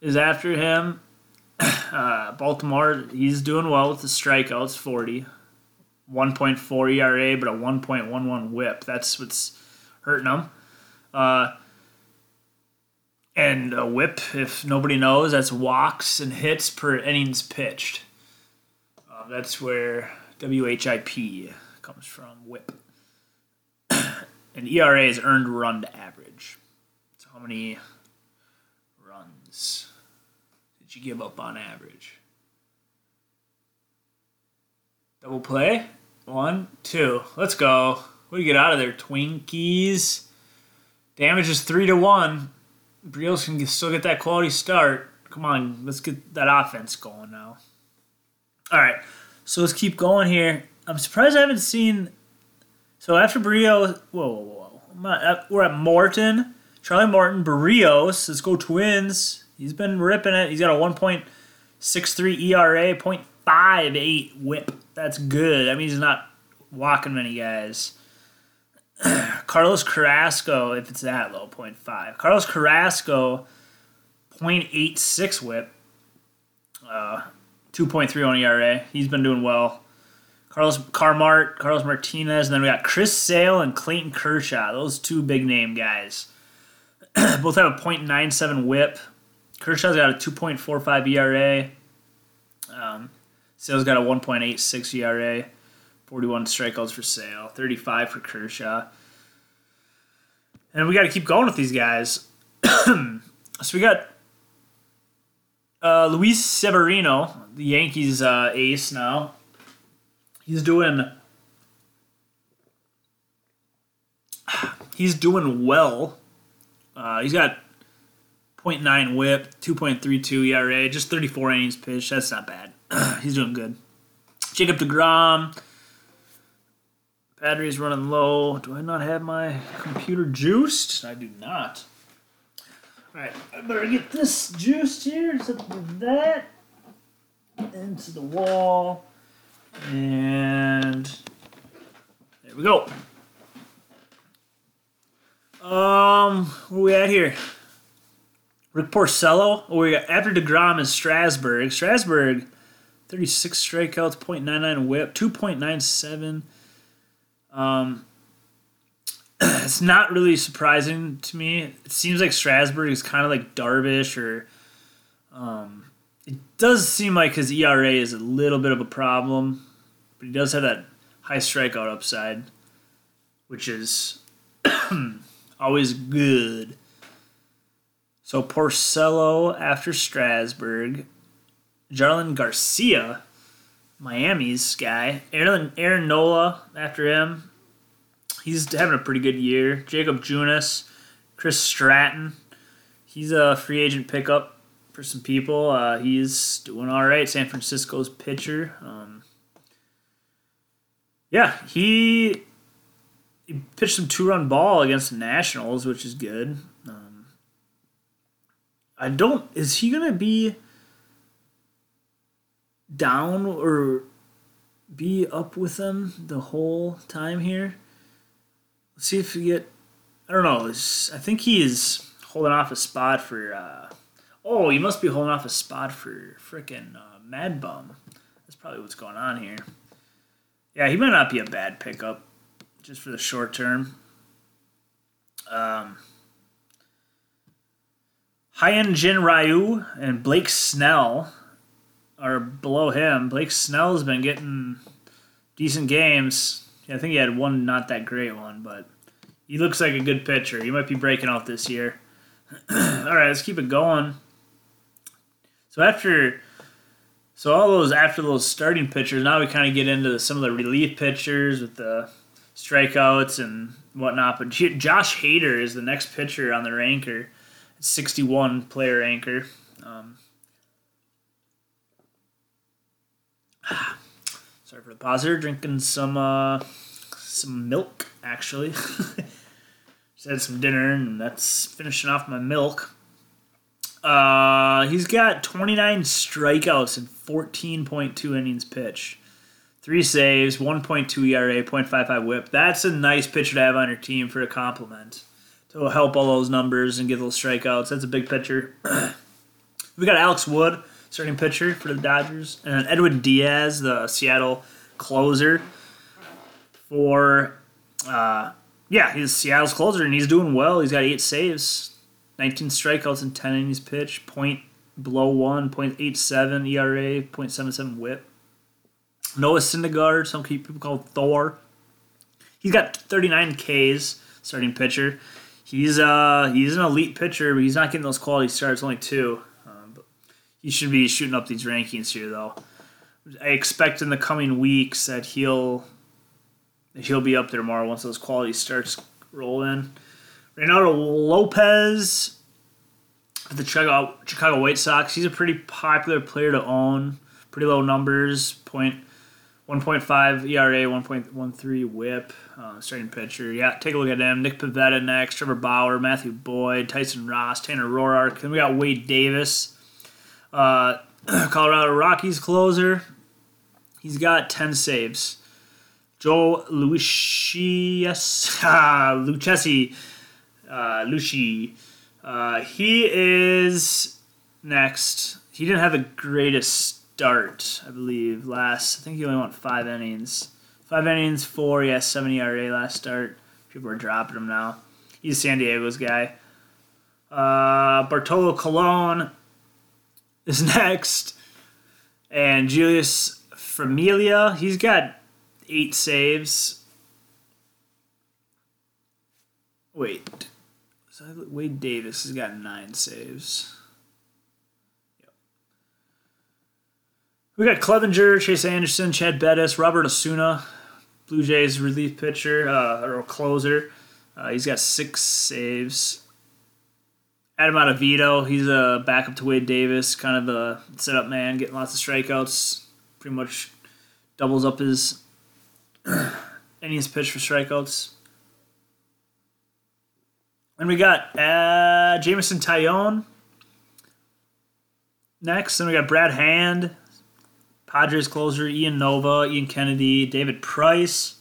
is after him. Uh, Baltimore, he's doing well with the strikeouts, forty. one point four E R A, but a one point one one whip. That's what's hurting him. Uh, and a whip, if nobody knows, that's walks and hits per innings pitched. Uh, that's where W H I P comes from, whip. And E R A is earned run to average. So how many runs did you give up on average? Double play. One, two. Let's go. What do you get out of there, Twinkies? Damage is three to one. Barrios can still get that quality start. Come on, let's get that offense going now. All right, so let's keep going here. I'm surprised I haven't seen... So after Barrios, whoa, whoa, whoa. We're at Morton. Charlie Morton, Barrios. Let's go Twins. He's been ripping it. He's got a one point six three E R A, point five eight whip. That's good. That means he's not walking many guys. Carlos Carrasco, if it's that low, point five. Carlos Carrasco, point eight six whip. Uh, two point three one E R A. He's been doing well. Carlos Carmart, Carlos Martinez, and then we got Chris Sale and Clayton Kershaw. Those two big-name guys. Both have a point nine seven whip. Kershaw's got a two point four five E R A. Um, Sale's got a one point eight six E R A. forty-one strikeouts for Sale, thirty-five for Kershaw. And we got to keep going with these guys. So we got uh, Luis Severino, the Yankees' uh, ace now. He's doing he's doing well. Uh, he's got point nine whip, two point three two E R A, just thirty-four innings pitched. That's not bad. He's doing good. Jacob deGrom. Battery's running low. Do I not have my computer juiced? I do not. All right, I better get this juiced here. Except for that. Into the wall. And there we go. Um, where are we at here? Rick Porcello. Oh, we got after DeGrom is Strasburg. Strasburg, thirty-six strikeouts, point nine nine whip, two point nine seven. Um, it's not really surprising to me. It seems like Strasburg is kind of like Darvish or um. It does seem like his E R A is a little bit of a problem, but he does have that high strikeout upside, which is always good. So Porcello after Strasburg. Jarlin Garcia, Miami's guy. Aaron, Aaron Nola after him. He's having a pretty good year. Jacob Junis. Chris Stratton. He's a free agent pickup for some people. Uh, he's doing all right. San Francisco's pitcher. Um, yeah, he, he pitched some two-run ball against the Nationals, which is good. Um, I don't... Is he going to be down or be up with them the whole time here? Let's see if we get... I don't know. It's, I think he's holding off a spot for... Uh, Oh, you must be holding off a spot for frickin' uh, Mad Bum. That's probably what's going on here. Yeah, he might not be a bad pickup, just for the short term. Um, Hien Jin Ryu and Blake Snell are below him. Blake Snell's been getting decent games. Yeah, I think he had one not that great one, but he looks like a good pitcher. He might be breaking out this year. All right, let's keep it going. So after, so all those after those starting pitchers, now we kind of get into some of the relief pitchers with the strikeouts and whatnot. But Josh Hader is the next pitcher on the ranker, sixty-one player ranker. Um, sorry for the pause here. Drinking some uh, some milk actually. Just had some dinner and that's finishing off my milk. Uh, he's got twenty-nine strikeouts in fourteen point two innings pitched. Three saves, one point two E R A, point five five whip. That's a nice pitcher to have on your team for a compliment. To help all those numbers and get those strikeouts. That's a big pitcher. We got Alex Wood, starting pitcher for the Dodgers. And Edwin Diaz, the Seattle closer for... Uh, yeah, he's Seattle's closer, and he's doing well. He's got eight saves, nineteen strikeouts in ten innings pitched, point below one, point eight seven E R A, point seven seven whip. Noah Syndergaard, some people call Thor. He's got thirty-nine Ks, starting pitcher. He's uh he's an elite pitcher, but he's not getting those quality starts, only two. Um, but he should be shooting up these rankings here, though. I expect in the coming weeks that he'll that he'll be up there more once those quality starts roll in. Reynaldo Lopez for the Chicago, Chicago White Sox. He's a pretty popular player to own. Pretty low numbers, point one point five E R A, one point one three whip, uh, starting pitcher. Yeah, take a look at him. Nick Pivetta next, Trevor Bauer, Matthew Boyd, Tyson Ross, Tanner Roark. Then we got Wade Davis, uh, Colorado Rockies closer. He's got ten saves. Joe Lucchesi, Lucchesi, uh, Lucci. Uh, he is next. He didn't have the greatest start, I believe, last. I think he only went five innings. Five innings, four, yeah, seven E R A last start. People are dropping him now. He's San Diego's guy. Uh, Bartolo Colon is next. And Julius Familia, he's got eight saves. Wait. Wade Davis has got nine saves. We got Clevinger, Chase Anderson, Chad Bettis, Robert Osuna, Blue Jays relief pitcher, uh, or closer. Uh, he's got six saves. Adam Ottavino, he's a backup to Wade Davis, kind of a setup man, getting lots of strikeouts. Pretty much doubles up his innings pitch for strikeouts. And we got uh, Jamison Taillon next. Then we got Brad Hand. Padres closer, Ian Nova, Ian Kennedy, David Price.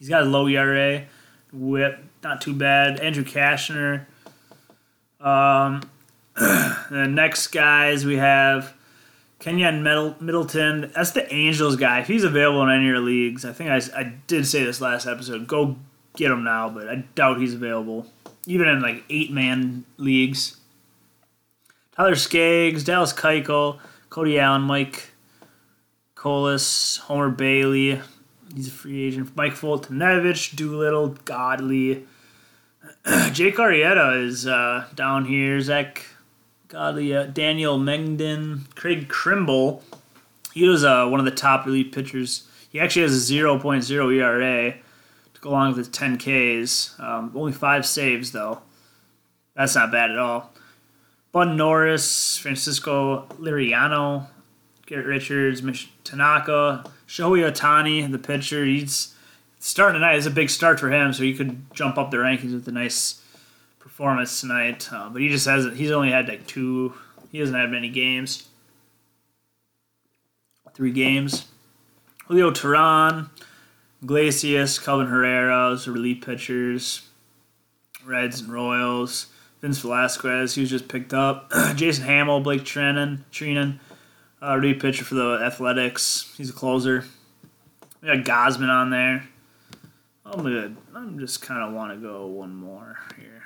He's got a low E R A, whip, not too bad. Andrew Kashner. Um, the next guys we have Kenyon Middleton. That's the Angels guy. If he's available in any of your leagues, I think I, I did say this last episode, go get him now, but I doubt he's available. Even in like eight-man leagues. Tyler Skaggs, Dallas Keuchel, Cody Allen, Mike Colas, Homer Bailey, he's a free agent. Mike Fultonevich, Doolittle, Godley. Jake Arrieta is uh, down here. Zach Godley, uh, Daniel Mengden, Craig Kimbrell. He was uh, one of the top elite pitchers. He actually has a zero point zero E R A to go along with his ten Ks. Um, only five saves, though. That's not bad at all. Bud Norris, Francisco Liriano, Garrett Richards, Mich- Tanaka, Shohei Ohtani, the pitcher. He's starting tonight. It's a big start for him, so he could jump up the rankings with a nice performance tonight. Uh, but he just hasn't. He's only had like two. He doesn't have many games. Three games. Julio Teheran, Iglesias, Calvin Herrera, those are relief pitchers. Reds and Royals. Vince Velasquez, he was just picked up. Jason Hamill, Blake Treinen, Treinen. Uh, relief pitcher for the Athletics. He's a closer. We got Gosman on there. I'm good. I'm just kind of want to go one more here.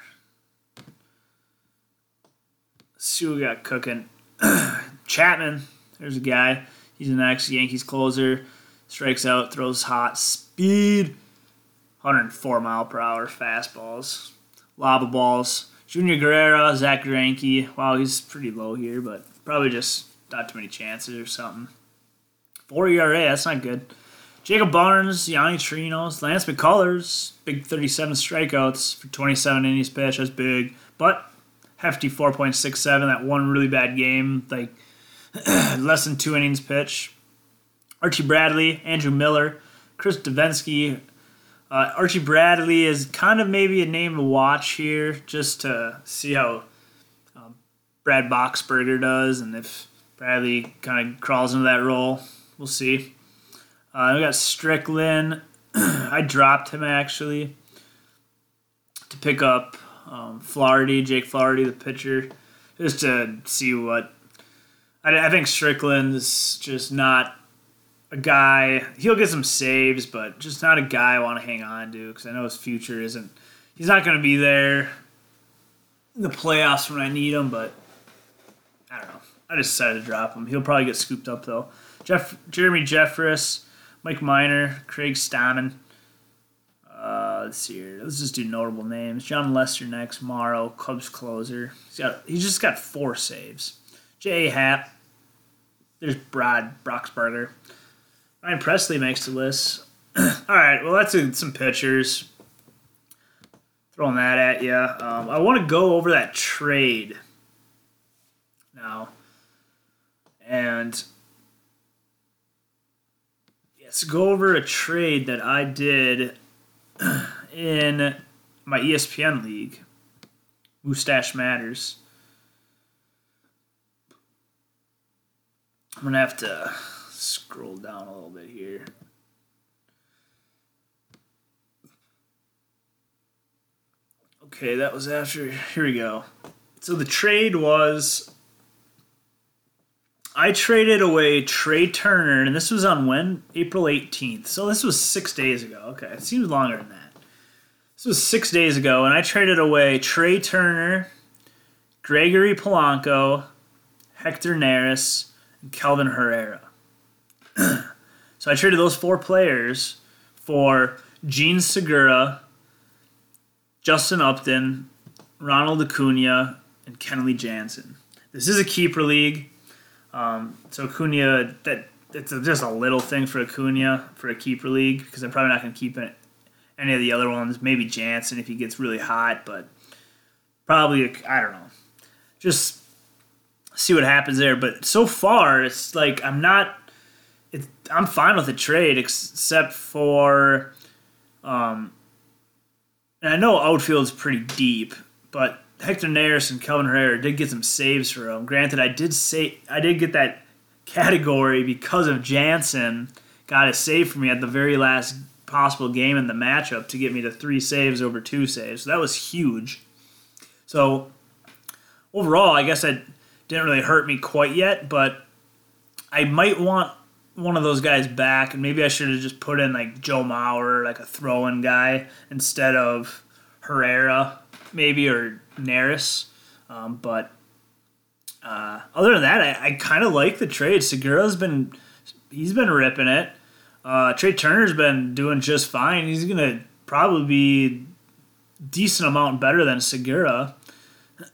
Let's see what we got cooking. Chapman. There's a guy. He's an ex-Yankees closer. Strikes out, throws hot speed. one oh four mile per hour fastballs. Lava balls. Junior Guerrero, Zach Greinke. Wow, he's pretty low here, but probably just not too many chances or something. Four E R A, that's not good. Jacob Barnes, Yanni Trinos, Lance McCullers, big thirty-seven strikeouts for twenty-seven innings pitched. That's big, but hefty four point six seven. That one really bad game, like less than two innings pitch. Archie Bradley, Andrew Miller, Chris Davinsky. Uh, Archie Bradley is kind of maybe a name to watch here just to see how Brad Boxberger does, and if Bradley kind of crawls into that role, we'll see. Uh, we got Strickland. I dropped him, actually, to pick up um, Flaherty, Jake Flaherty, the pitcher, just to see what... I, I think Strickland's just not a guy... He'll get some saves, but just not a guy I want to hang on to, because I know his future isn't... He's not going to be there in the playoffs when I need him, but I don't know. I just decided to drop him. He'll probably get scooped up, though. Jeff, Jeremy Jeffress, Mike Minor, Craig Stammen. Uh, let's see here. Let's just do notable names. John Lester next. Morrow, Cubs closer. He's got. He's just got four saves. J A. Happ. There's Brad Boxberger. Ryan Presley makes the list. All right, well, that's a, some pitchers. Throwing that at you. Um, I want to go over that trade now. And... Let's go over a trade that I did in my E S P N league, Moustache Matters. I'm going to have to scroll down a little bit here. Okay, that was after. Here we go. So the trade was... I traded away Trey Turner, and this was on when? April eighteenth. So this was six days ago. Okay, it seems longer than that. This was six days ago, and I traded away Trey Turner, Gregory Polanco, Hector Neris, and Kelvin Herrera. So I traded those four players for Gene Segura, Justin Upton, Ronald Acuna, and Kenley Jansen. This is a keeper league. Um, so Acuna, that it's a, just a little thing for Acuna for a keeper league, because I'm probably not going to keep it, any of the other ones. Maybe Jansen if he gets really hot, but probably I don't know. Just see what happens there. But so far, it's like I'm not. It, I'm fine with the trade except for, um, and I know outfield's pretty deep, but. Hector Neris and Kelvin Herrera did get some saves for him. Granted, I did say I did get that category because of Jansen got a save for me at the very last possible game in the matchup to get me to three saves over two saves. So that was huge. So overall, I guess that didn't really hurt me quite yet, but I might want one of those guys back, and maybe I should have just put in like Joe Mauer, like a throw-in guy, instead of Herrera. Maybe, or Neris. Um, but uh, other than that, I, I kind of like the trade. Segura's been, he's been ripping it. Uh, Trey Turner's been doing just fine. He's going to probably be a decent amount better than Segura.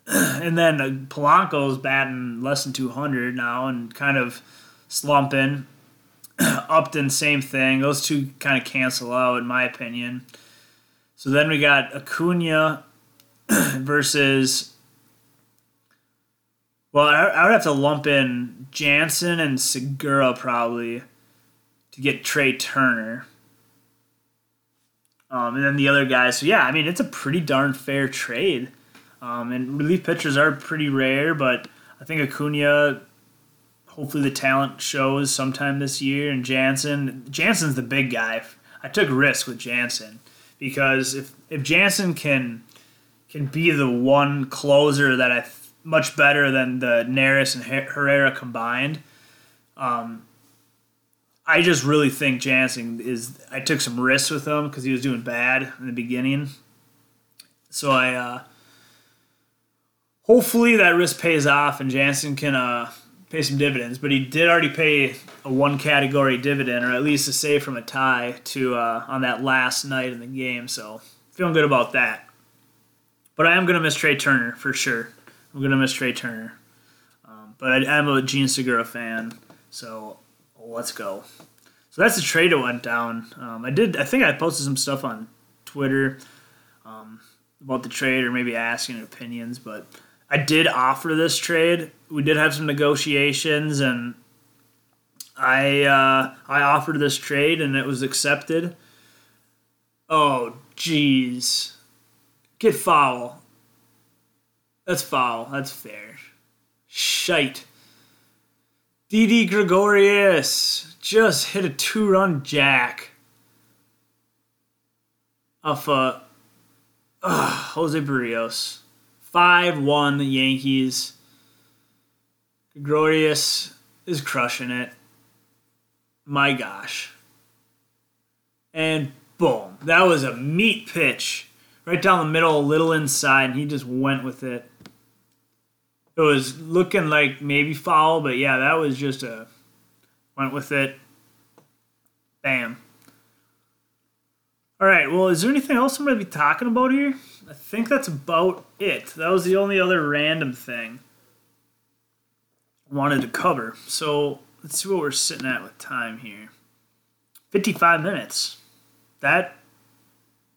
And then uh, Polanco's batting less than two hundred now and kind of slumping. Upton, same thing. Those two kind of cancel out, in my opinion. So then we got Acuna versus, well, I, I would have to lump in Jansen and Segura probably to get Trey Turner. Um, and then the other guys. So, yeah, I mean, it's a pretty darn fair trade. Um, and relief pitchers are pretty rare, but I think Acuna, hopefully the talent shows sometime this year. And Jansen, Jansen's the big guy. I took risks with Jansen because if, if Jansen can... can be the one closer that I th- much better than the Neris and Her- Herrera combined. Um, I just really think Jansen is. I took some risks with him because he was doing bad in the beginning. So I uh, hopefully that risk pays off and Jansen can uh, pay some dividends. But he did already pay a one category dividend, or at least a save from a tie to uh, on that last night in the game. So feeling good about that. But I am going to miss Trey Turner, for sure. I'm going to miss Trey Turner. Um, but I, I'm a Gene Segura fan, so let's go. So that's the trade that went down. Um, I did. I think I posted some stuff on Twitter um, about the trade or maybe asking opinions, but I did offer this trade. We did have some negotiations, and I uh, I offered this trade, and it was accepted. Oh, jeez. Get foul. That's foul. That's fair. shite. D D Gregorius just hit a two-run jack off uh, uh, Jose Barrios. five one Yankees. Gregorius is crushing it. My gosh. And boom. That was a meat pitch. Right down the middle, a little inside, and he just went with it. It was looking like maybe foul, but yeah, that was just a... Went with it. Bam. All right, well, is there anything else I'm going to be talking about here? I think that's about it. That was the only other random thing I wanted to cover. So let's see what we're sitting at with time here. fifty-five minutes. That...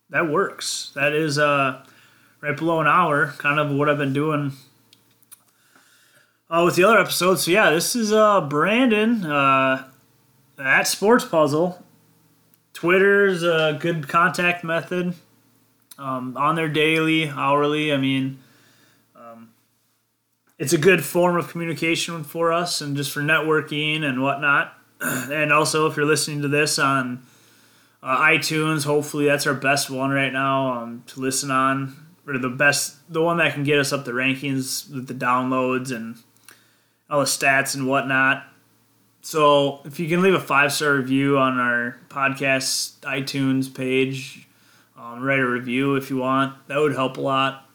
That works. That is uh, right below an hour, kind of what I've been doing uh, with the other episodes. So, yeah, this is uh, Brandon uh, at Sports Puzzle. Twitter's a good contact method. Um, on there daily, hourly. I mean, um, it's a good form of communication for us and just for networking and whatnot. And also, if you're listening to this on Uh, iTunes, hopefully that's our best one right now um, to listen on, or the best, the one that can get us up the rankings with the downloads and all the stats and whatnot. So if you can leave a five-star review on our podcast iTunes page, um, write a review if you want. That would help a lot.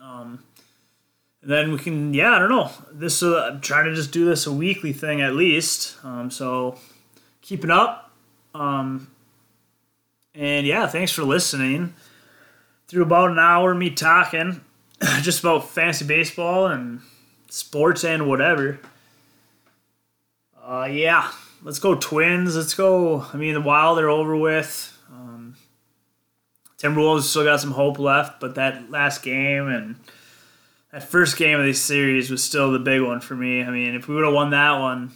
Um, and then we can, yeah, I don't know. This uh, I'm trying to just do this a weekly thing at least. Um, so keep it up. Um, and yeah, thanks for listening through about an hour of me talking just about fantasy baseball and sports and whatever. Uh, yeah, let's go Twins. Let's go. I mean, the Wild are over with. Um, Timberwolves still got some hope left, but that last game and that first game of this series was still the big one for me. I mean, if we would have won that one,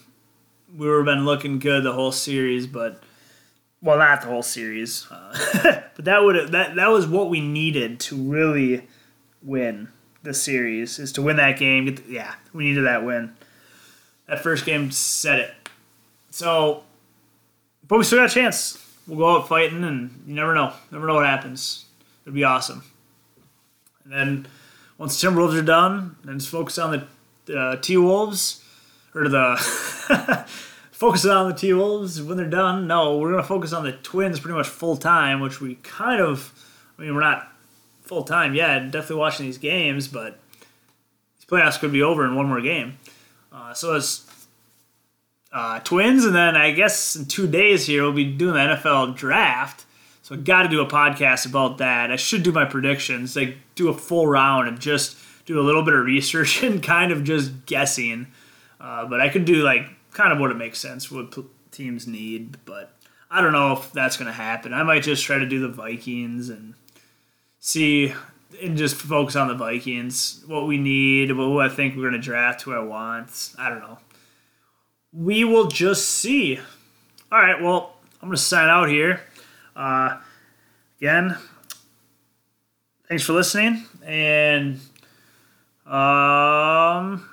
we would have been looking good the whole series, but well, not the whole series, uh, but that would that that was what we needed to really win the series, is to win that game. Get the, yeah, we needed that win. That first game set it. So, but we still got a chance. We'll go out fighting, and you never know. Never know what happens. It'll be awesome. And then once the Timberwolves are done, then just focus on the uh, T-Wolves, or the focus on the T-Wolves when they're done. No, we're going to focus on the Twins pretty much full-time, which we kind of... I mean, we're not full-time yet. Definitely watching these games, but these playoffs could be over in one more game. Uh, so it's uh, Twins, and then I guess in two days here we'll be doing the N F L draft. So I've got to do a podcast about that. I should do my predictions, like do a full round and just do a little bit of research and kind of just guessing. Uh, but I could do, like, kind of what it makes sense, what teams need, but I don't know if that's going to happen. I might just try to do the Vikings and see and just focus on the Vikings, what we need, who I think we're going to draft, who I want. I don't know. We will just see. All right, well, I'm going to sign out here. Uh, again, thanks for listening, and um,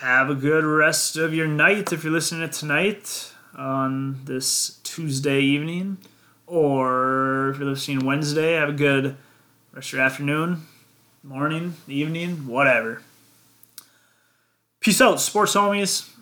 have a good rest of your night if you're listening to tonight on this Tuesday evening. Or if you're listening Wednesday, have a good rest of your afternoon, morning, evening, whatever. Peace out, sports homies.